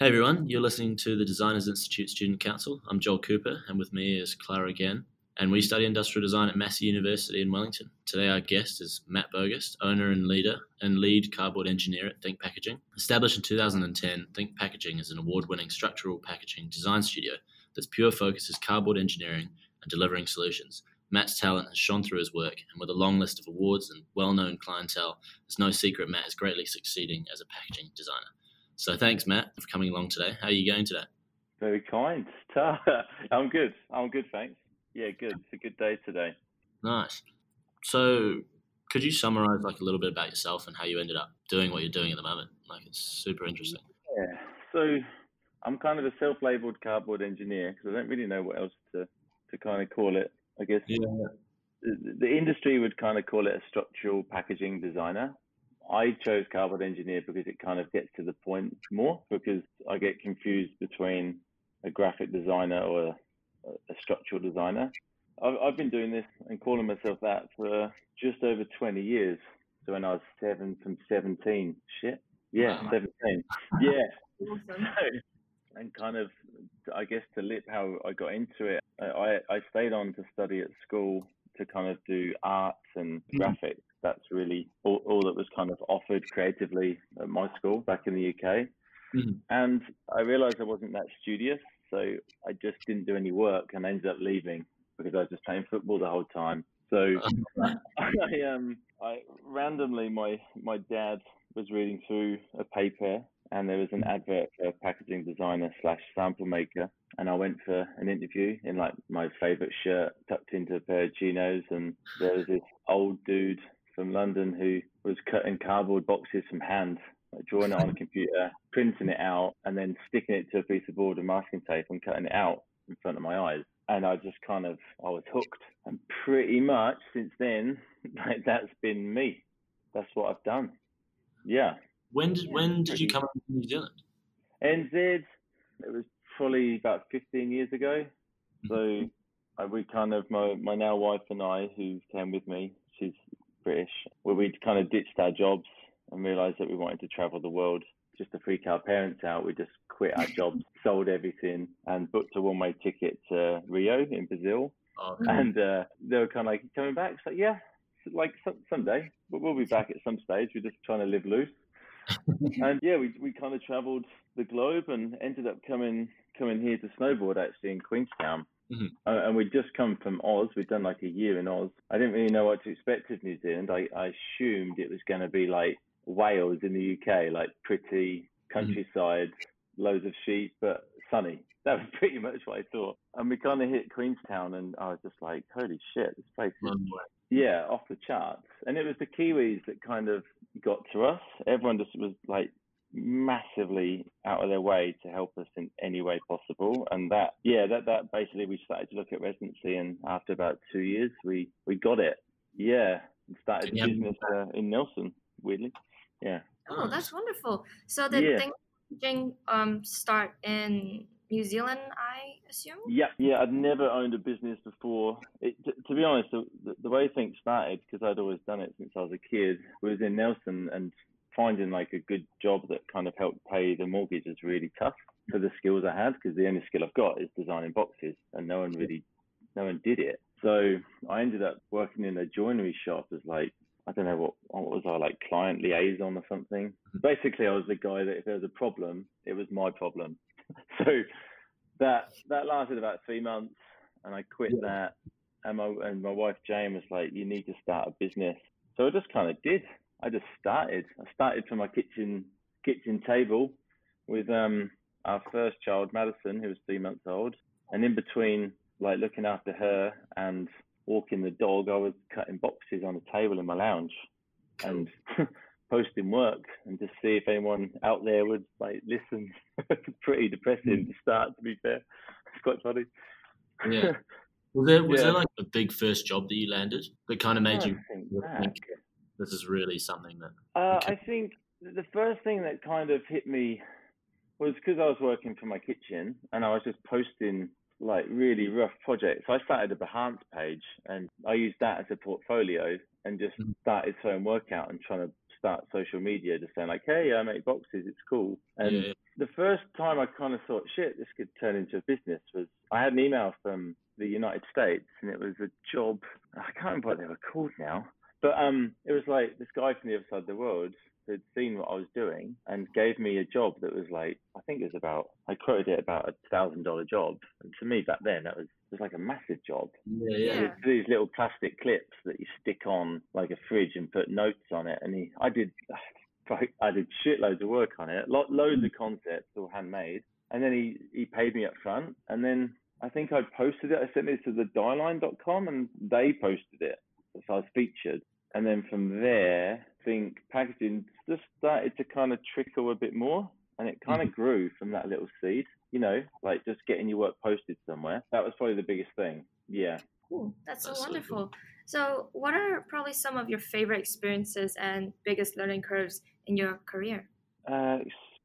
Hey everyone, you're listening to the Designers Institute Student Council. I'm Joel Cooper and with me is Clara Gann, and we study industrial design at Massey University in Wellington. Today our guest is Matt Burgess, owner and lead cardboard engineer at Think Packaging. Established in 2010, Think Packaging is an award-winning structural packaging design studio that's pure focus is cardboard engineering and delivering solutions. Matt's talent has shone through his work, and with a long list of awards and well-known clientele, it's no secret Matt is greatly succeeding as a packaging designer. So thanks, Matt, for coming along today. How are you going today? Very kind. I'm good, thanks. Yeah, good. It's a good day today. Nice. So could you summarise a little bit about yourself and how you ended up doing what you're doing at the moment? It's super interesting. Yeah. So I'm kind of a self-labelled cardboard engineer because I don't really know what else to kind of call it, I guess. Yeah. The industry would kind of call it a structural packaging designer. I chose cardboard engineer because it kind of gets to the point more, because I get confused between a graphic designer or a structural designer. I've been doing this and calling myself that for just over 20 years. So when I was 17. Yeah, wow. 17. Yeah. Awesome. So, and kind of, I guess to lip how I got into it, I stayed on to study at school to kind of do arts and graphics. That's really all that was kind of offered creatively at my school back in the UK. Mm-hmm. And I realized I wasn't that studious, so I just didn't do any work and ended up leaving because I was just playing football the whole time. So I randomly, my dad was reading through a paper and there was an advert for a packaging designer / sample maker. And I went for an interview in my favorite shirt tucked into a pair of chinos. And there was this old dude from London who was cutting cardboard boxes from hand, drawing it on a computer, printing it out, and then sticking it to a piece of board and masking tape and cutting it out in front of my eyes. And I was hooked. And pretty much since then, that's been me. That's what I've done. Yeah. When did you come up to New Zealand? NZ, it was probably about 15 years ago. So we kind of, my now wife and I, who came with me, she's British, where we'd kind of ditched our jobs and realized that we wanted to travel the world. Just to freak our parents out, we just quit our jobs, sold everything, and booked a one-way ticket to Rio in Brazil. Okay. And they were kind of like, coming back? It's like, yeah, someday. But we'll be back at some stage. We're just trying to live loose. And yeah, we kind of traveled the globe and ended up coming here to snowboard, actually, in Queenstown. Mm-hmm. And we'd just come from Oz. We'd done a year in Oz. I didn't really know what to expect of New Zealand. I assumed it was going to be like Wales in the UK, pretty countryside, loads of sheep, but sunny. That was pretty much what I thought. And we kind of hit Queenstown and I was just like, holy shit, this place is off the charts. And it was the Kiwis that kind of got to us. Everyone just was massively out of their way to help us in any way possible, and that basically we started to look at residency, and after about 2 years we got it and started a business in Nelson, weirdly. Oh, that's wonderful. So the Think Packaging start in New Zealand, I assume? Yeah, I'd never owned a business before. To be honest, the way things started, because I'd always done it since I was a kid, was in Nelson, and finding a good job that kind of helped pay the mortgage is really tough for the skills I had, because the only skill I've got is designing boxes, and no one did it. So I ended up working in a joinery shop as I don't know what was I, client liaison or something. Basically, I was the guy that if there was a problem, it was my problem. So that lasted about 3 months, and I quit that. And my wife Jane was like, "You need to start a business." So I just kind of did. I just started. I started from my kitchen table with our first child, Madison, who was 3 months old. And in between, looking after her and walking the dog, I was cutting boxes on a table in my lounge and posting work and just see if anyone out there would listen. Pretty depressing to start, to be fair. It's quite funny. Yeah. Was there a big first job that you landed that kind of made you think this is really something that... I think the first thing that kind of hit me was because I was working from my kitchen and I was just posting really rough projects. I started a Behance page and I used that as a portfolio and just started throwing work out and trying to start social media, just saying like, hey, I make boxes, it's cool. And the first time I kind of thought, shit, this could turn into a business was I had an email from the United States, and it was a job. I can't remember what they were called now, but it was like this guy from the other side of the world who'd seen what I was doing and gave me a job that was like, I think it was about, I quoted it about $1,000 job. And to me back then, that was, it was like a massive job. It's these little plastic clips that you stick on like a fridge and put notes on it. And I did shitloads of work on it, loads of concepts, all handmade. And then he paid me up front. And then I think I posted it. I sent it to thedialine.com and they posted it. So I was featured. And then from there, Think Packaging just started to kind of trickle a bit more. And it kind of grew from that little seed, you know, like just getting your work posted somewhere. That was probably the biggest thing. Yeah. Cool. That's so wonderful. So, cool. So what are probably some of your favorite experiences and biggest learning curves in your career?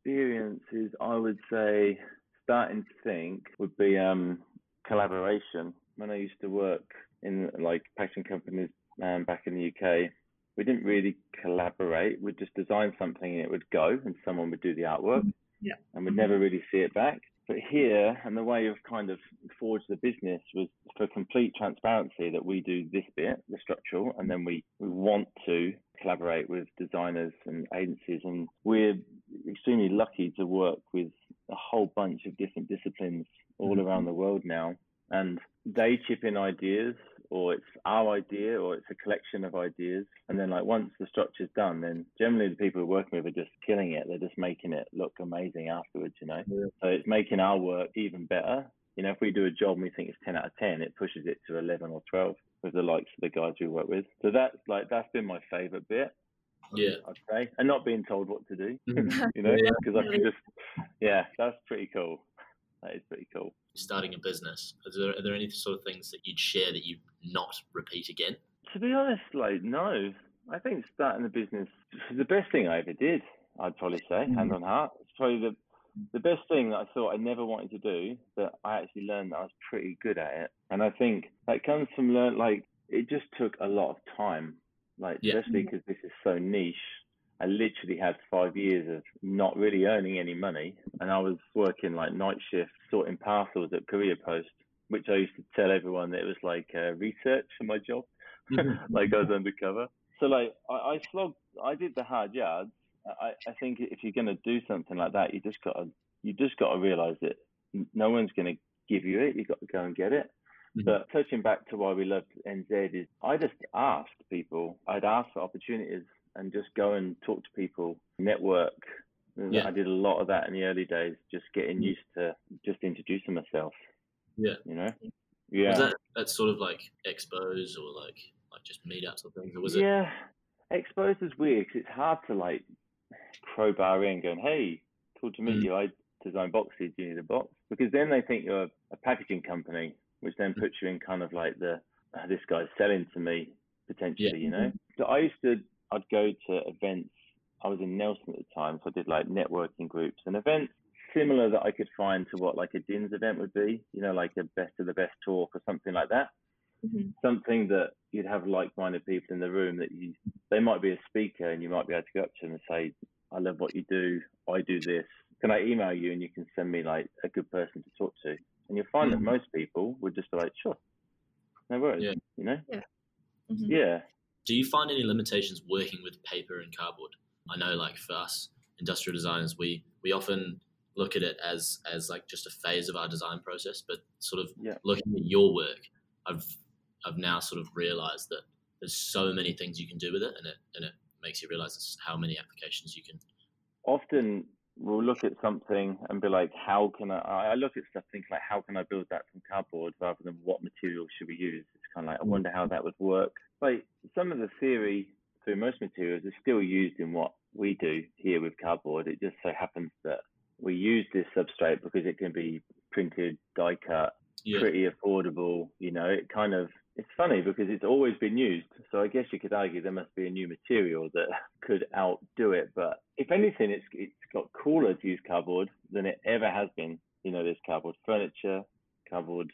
Experiences, I would say, starting to think would be collaboration. When I used to work in like packaging companies back in the UK, we didn't really collaborate. We'd just design something and it would go and someone would do the artwork and we'd never really see it back. But here, and the way of kind of forged the business was for complete transparency that we do this bit, the structural, and then we want to collaborate with designers and agencies. And we're extremely lucky to work with a whole bunch of different disciplines all around the world now. And they chip in ideas, or it's our idea, or it's a collection of ideas. And then like once the structure's done, then generally the people we're working with are just killing it. They're just making it look amazing afterwards, you know? Yeah. So it's making our work even better. You know, if we do a job and we think it's 10 out of 10, it pushes it to 11 or 12 with the likes of the guys we work with. So that's been my favorite bit. Yeah, I'd say. And not being told what to do, you know, because I can just, that's pretty cool. That is pretty cool. Starting a business, are there any sort of things that you'd share that you'd not repeat again? To be honest, like, no. I think starting a business is the best thing I ever did, I'd probably say, hand on heart. It's probably the best thing that I thought I never wanted to do, that I actually learned that I was pretty good at it. And I think that comes from it just took a lot of time, especially because this is so niche. I literally had 5 years of not really earning any money. And I was working like night shifts, sorting parcels at Courier Post, which I used to tell everyone that it was like research for my job, I was undercover. So I did the hard yards. I think if you're going to do something like that, you just got to realize that no one's going to give you it. You've got to go and get it. But touching back to why we loved NZ is I just asked people, I'd ask for opportunities and just go and talk to people, network. I did a lot of that in the early days, just getting used to just introducing myself. Yeah. You know? Yeah. Was that sort of like expos or like just meetups or things? Or was it? Yeah. Expos is weird because it's hard to like crowbar in going, hey, cool to meet you. I design boxes. Do you need a box? Because then they think you're a packaging company, which then puts you in kind of like this guy's selling to me potentially, you know? So I'd go to events. I was in Nelson at the time, so I did like networking groups and events similar that I could find to what like a DINZ event would be, you know, like a best of the best talk or something like that. Something that you'd have like-minded people in the room that they might be a speaker and you might be able to go up to them and say, I love what you do. I do this. Can I email you and you can send me like a good person to talk to? And you'll find that most people would just be like, sure, no worries, you know? Yeah. Mm-hmm. Yeah. Do you find any limitations working with paper and cardboard? I know, like for us industrial designers, we often look at it as like just a phase of our design process, but sort of looking at your work, I've now sort of realized that there's so many things you can do with it, and it makes you realize how many applications you can. Often we'll look at something and be like, how can I look at stuff thinking like, how can I build that from cardboard rather than what material should we use? It's kind of like, I wonder how that would work. Like some of the theory through most materials is still used in what we do here with cardboard. It just so happens that we use this substrate because it can be printed, die cut, pretty affordable. You know, it kind of, it's funny because it's always been used. So I guess you could argue there must be a new material that could outdo it. But if anything, it's got cooler to use cardboard than it ever has been. You know, there's cardboard furniture, cardboard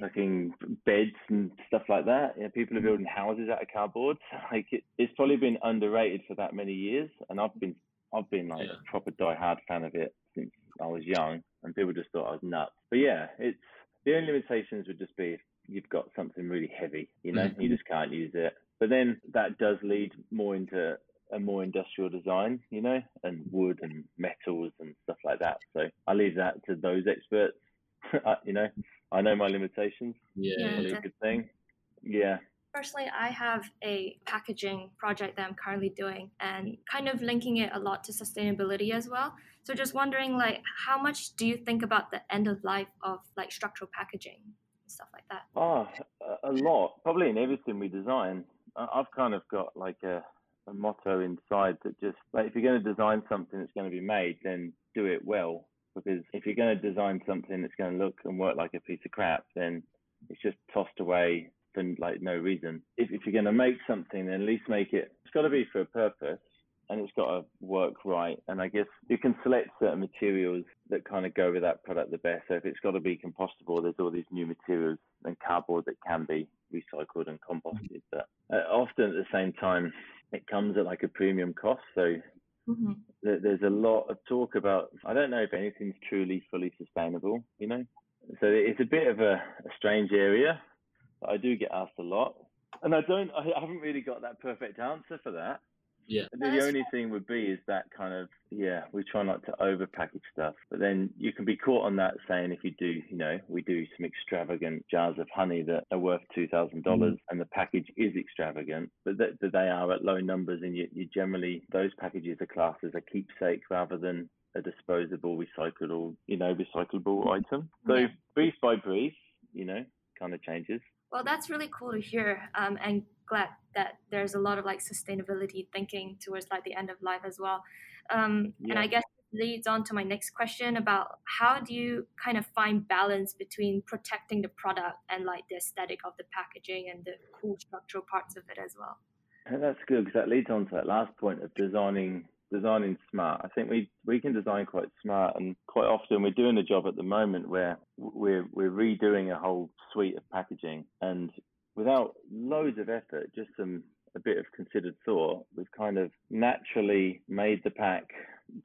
fucking beds and stuff like that. Yeah, people are building houses out of cardboard. Like it's probably been underrated for that many years, and I've been like a proper diehard fan of it since I was young, and people just thought I was nuts. But yeah, it's the only limitations would just be if you've got something really heavy, you know, you just can't use it. But then that does lead more into a more industrial design, you know, and wood and metals and stuff like that. So I leave that to those experts. You know, I know my limitations. Yeah, it's a good thing. Yeah. Personally, I have a packaging project that I'm currently doing and kind of linking it a lot to sustainability as well. So just wondering, like, how much do you think about the end of life of like structural packaging and stuff like that? Oh, a lot. Probably in everything we design. I've kind of got like a motto inside that just like, if you're going to design something that's going to be made, then do it well. Because if you're going to design something that's going to look and work like a piece of crap, then it's just tossed away for like no reason. If you're going to make something, then at least make it. It's got to be for a purpose, and it's got to work right. And I guess you can select certain materials that kind of go with that product the best. So if it's got to be compostable, there's all these new materials and cardboard that can be recycled and composted. But often at the same time, it comes at like a premium cost. So there's a lot of talk about, I don't know if anything's truly fully sustainable, you know, so it's a bit of a strange area, but I do get asked a lot, and I haven't really got that perfect answer for that. Yeah, the only thing would be is that kind of, yeah, we try not to over package stuff, but then you can be caught on that saying, if you do, you know, we do some extravagant jars of honey that are worth $2,000 and the package is extravagant, but that they are at low numbers, and you generally, those packages are classed as a keepsake rather than a disposable, recyclable, you know, recyclable item. So brief by brief, you know, kind of changes. Well, that's really cool to hear, and glad that there's a lot of like sustainability thinking towards like the end of life as well. And I guess it leads on to my next question about how do you kind of find balance between protecting the product and like the aesthetic of the packaging and the cool structural parts of it as well? And that's good, because that leads on to that last point of designing smart. I think we can design quite smart, and quite often we're doing a job at the moment where we're redoing a whole suite of packaging, and without loads of effort, just a bit of considered thought, we've kind of naturally made the pack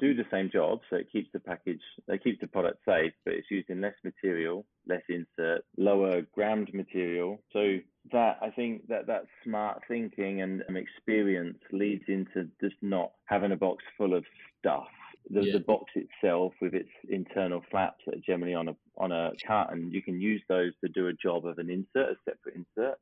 do the same job, so it keeps the package, it keeps the product safe, but it's using less material, less insert, lower grammed material. So that, I think that smart thinking and experience leads into just not having a box full of stuff. The box itself with its internal flaps that are generally on a carton, you can use those to do a job of an insert, a separate insert.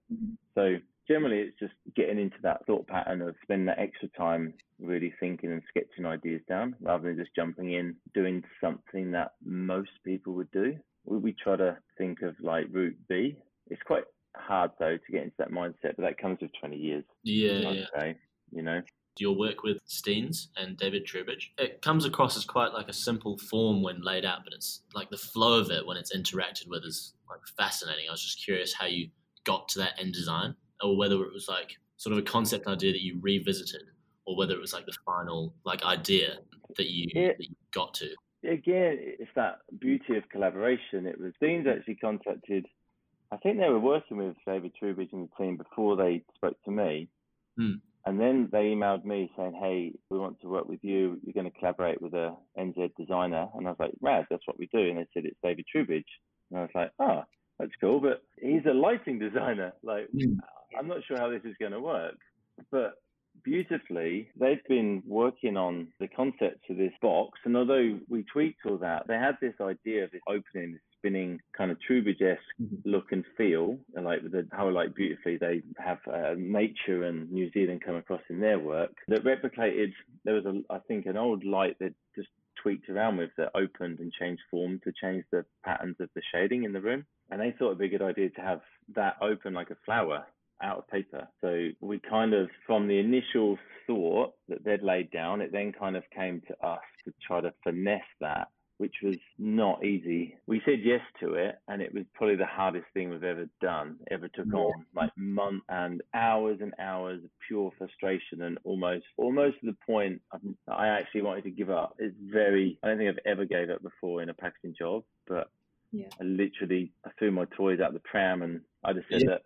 So generally it's just getting into that thought pattern of spending that extra time really thinking and sketching ideas down rather than just jumping in doing something that most people would do. We try to think of like route B. It's quite hard though to get into that mindset, but that comes with 20 years. I'd say, you know. Your work with Steens and David Trubridge, it comes across as quite like a simple form when laid out, but it's like the flow of it when it's interacted with is like fascinating. I was just curious how you got to that end design, or whether it was like sort of a concept idea that you revisited, or whether it was like the final like idea that you got to. Again, it's that beauty of collaboration. It was Steens actually contacted, I think they were working with David Trubridge and the team before they spoke to me. And then they emailed me saying, hey, we want to work with you. You're going to collaborate with a NZ designer. And I was like, rad, that's what we do. And they said, it's David Trubridge. And I was like, oh, that's cool. But he's a lighting designer. Like, I'm not sure how this is going to work. But beautifully, they've been working on the concepts of this box. And although we tweaked all that, they had this idea of this opening, this spinning kind of Trubridge-esque look and feel, and like how like beautifully they have nature and New Zealand come across in their work. That replicated, there was an old light that just tweaked around with that opened and changed form to change the patterns of the shading in the room. And they thought it'd be a good idea to have that open like a flower out of paper. So we kind of, from the initial thought that they'd laid down, it then kind of came to us to try to finesse that, which was not easy. We said yes to it, and it was probably the hardest thing we've ever done, ever took on, like months and hours of pure frustration, and almost to the point I actually wanted to give up. I don't think I've ever gave up before in a packaging job, but Yeah. I literally threw my toys out the pram and I just said that,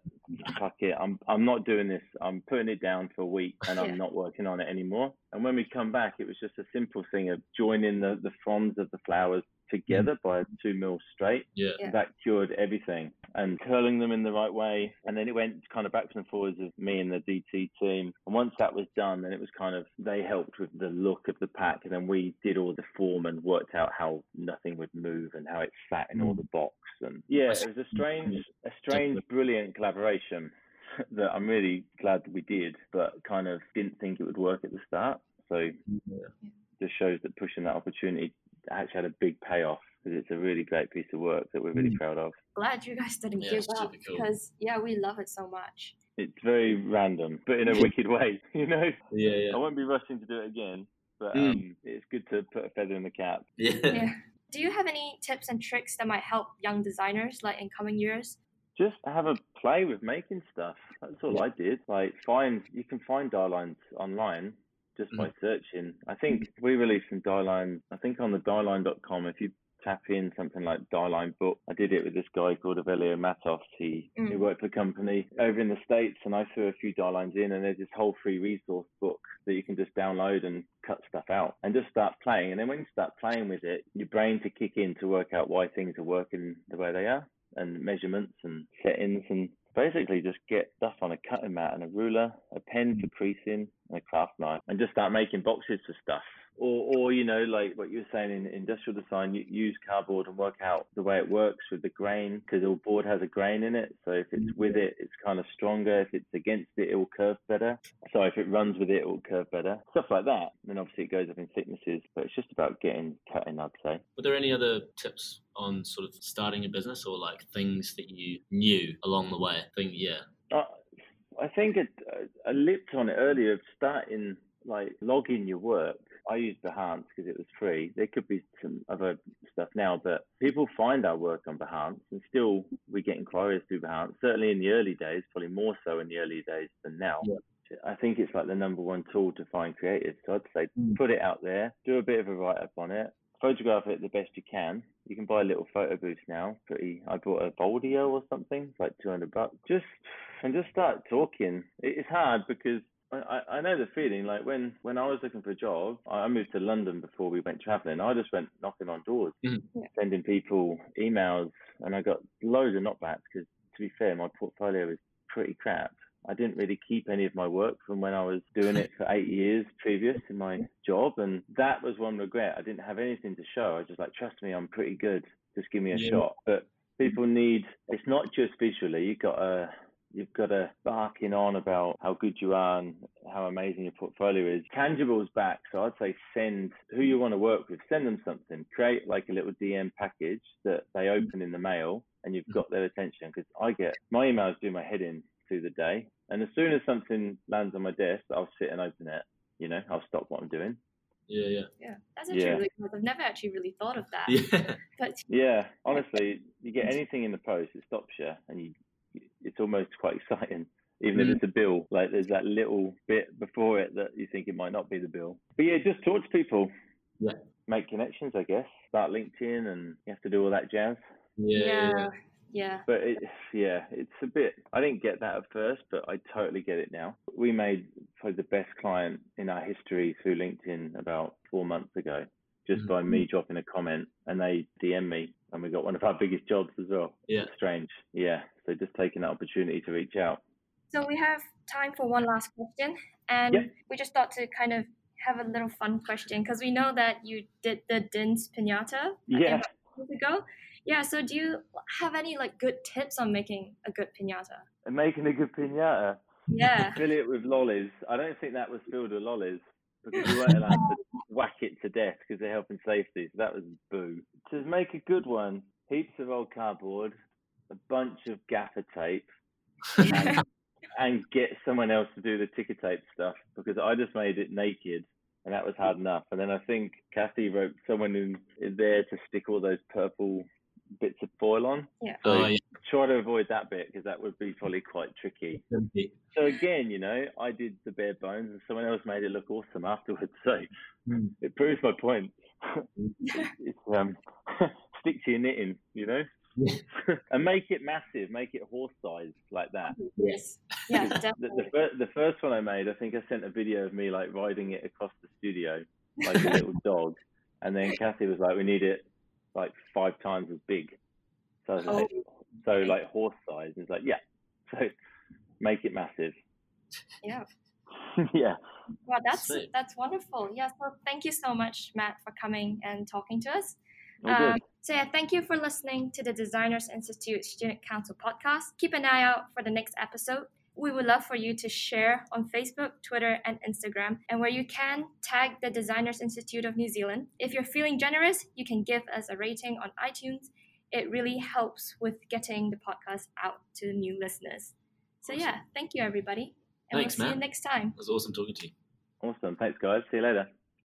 fuck it, I'm not doing this. I'm putting it down for a week and I'm not working on it anymore. And when we come back, it was just a simple thing of joining the fronds of the flowers together by 2 mil straight. That cured everything, and curling them in the right way. And then it went kind of backs and forwards of me and the DT team. And once that was done, then it was kind of, they helped with the look of the pack. And then we did all the form and worked out how nothing would move and how it sat in all the box. And yeah, it was a strange, brilliant collaboration that I'm really glad we did, but kind of didn't think it would work at the start. So just shows that pushing that opportunity actually had a big payoff, because it's a really great piece of work that we're really proud of. Glad you guys didn't give up, because we love it so much. It's very random, but in a wicked way, you know. I won't be rushing to do it again, but it's good to put a feather in the cap. Do you have any tips and tricks that might help young designers like in coming years? Just have a play with making stuff. That's all I did. Like you can find die lines online just by searching. I think we released some die lines, I think on the thedialine.com, if you tap in something like die line book. I did it with this guy called Avelio Matos. He worked for a company over in the States, and I threw a few die lines in, and there's this whole free resource book that you can just download and cut stuff out and just start playing. And then when you start playing with it, your brain to kick in to work out why things are working the way they are, and measurements and settings, and basically just get stuff on a cutting mat and a ruler, a pen for creasing, and a craft knife, and just start making boxes for stuff. Or you know, like what you were saying in industrial design, you use cardboard and work out the way it works with the grain, because all board has a grain in it. So if it's with it, it's kind of stronger. If it's against it, it will curve better. So if it runs with it, it will curve better. Stuff like that. And obviously it goes up in thicknesses, but it's just about getting cutting, I'd say. Were there any other tips on sort of starting a business, or like things that you knew along the way? I think I lipped on it earlier of starting, like logging your work. I used Behance because it was free. There could be some other stuff now, but people find our work on Behance, and still we get inquiries through Behance, certainly in the early days, probably more so in the early days than now. Yeah. I think it's like the number one tool to find creatives. So I'd say put it out there, do a bit of a write-up on it, photograph it the best you can. You can buy little photo booths now. I bought a Boldio or something, like $200. Just start talking. It's hard because I know the feeling, like when I was looking for a job, I moved to London before we went travelling. I just went knocking on doors, sending people emails, and I got loads of knockbacks because, to be fair, my portfolio was pretty crap. I didn't really keep any of my work from when I was doing it for 8 years previous in my job, and that was one regret. I didn't have anything to show. I was just like, trust me, I'm pretty good. Just give me a shot. But people need, it's not just visually. You've got to barking on about how good you are and how amazing your portfolio is. Tangibles back. So I'd say send who you want to work with, send them something, create like a little DM package that they open in the mail, and you've got their attention. Because I get, my emails do my head in through the day. And as soon as something lands on my desk, I'll sit and open it. You know, I'll stop what I'm doing. Yeah. That's actually really cool. I've never actually really thought of that. But honestly, you get anything in the post, it stops you, and it's almost quite exciting, even if it's a bill. Like there's that little bit before it that you think it might not be the bill. But yeah, just talk to people. Yeah. Make connections, I guess. Start LinkedIn, and you have to do all that jazz. Yeah. But it's a bit, I didn't get that at first, but I totally get it now. We made probably the best client in our history through LinkedIn about 4 months ago, just by me dropping a comment, and they DM me, and we got one of our biggest jobs as well. Yeah. It's strange. Yeah. So just taking that opportunity to reach out. So we have time for one last question, and we just thought to kind of have a little fun question, because we know that you did the DINZ Pinata ago. Yeah, so do you have any like good tips on making a good pinata? And making a good pinata? Yeah. Fill it with lollies. I don't think that was filled with lollies, because we weren't allowed to whack it to death because they're health and safety. So that was boo. To make a good one, heaps of old cardboard, a bunch of gaffer tape, and get someone else to do the ticker tape stuff, because I just made it naked. And that was hard enough. And then I think Kathy wrote someone in there to stick all those purple bits of foil on. Yeah. So try to avoid that bit, because that would be probably quite tricky. So again, you know, I did the bare bones, and someone else made it look awesome afterwards. So it proves my point. It's stick to your knitting, you know. And make it massive, make it horse-sized like that. Yes. Yeah, definitely. The first one I made, I think I sent a video of me like riding it across the studio like a little dog. And then Kathy was like, we need it like 5 times as big. So I was like, so like horse-sized. And it's like, yeah, so make it massive. Yeah. Yeah. Well, that's wonderful. Yeah, so thank you so much, Matt, for coming and talking to us. So yeah, thank you for listening to the Designers Institute Student Council podcast. Keep an eye out for the next episode. We would love for you to share on Facebook, Twitter, and Instagram, and where you can, tag the Designers Institute of New Zealand. If you're feeling generous, you can give us a rating on iTunes. It really helps with getting the podcast out to new listeners. So yeah, thank you, everybody. And thanks, we'll see you next time. It was awesome talking to you. Awesome. Thanks, guys. See you later.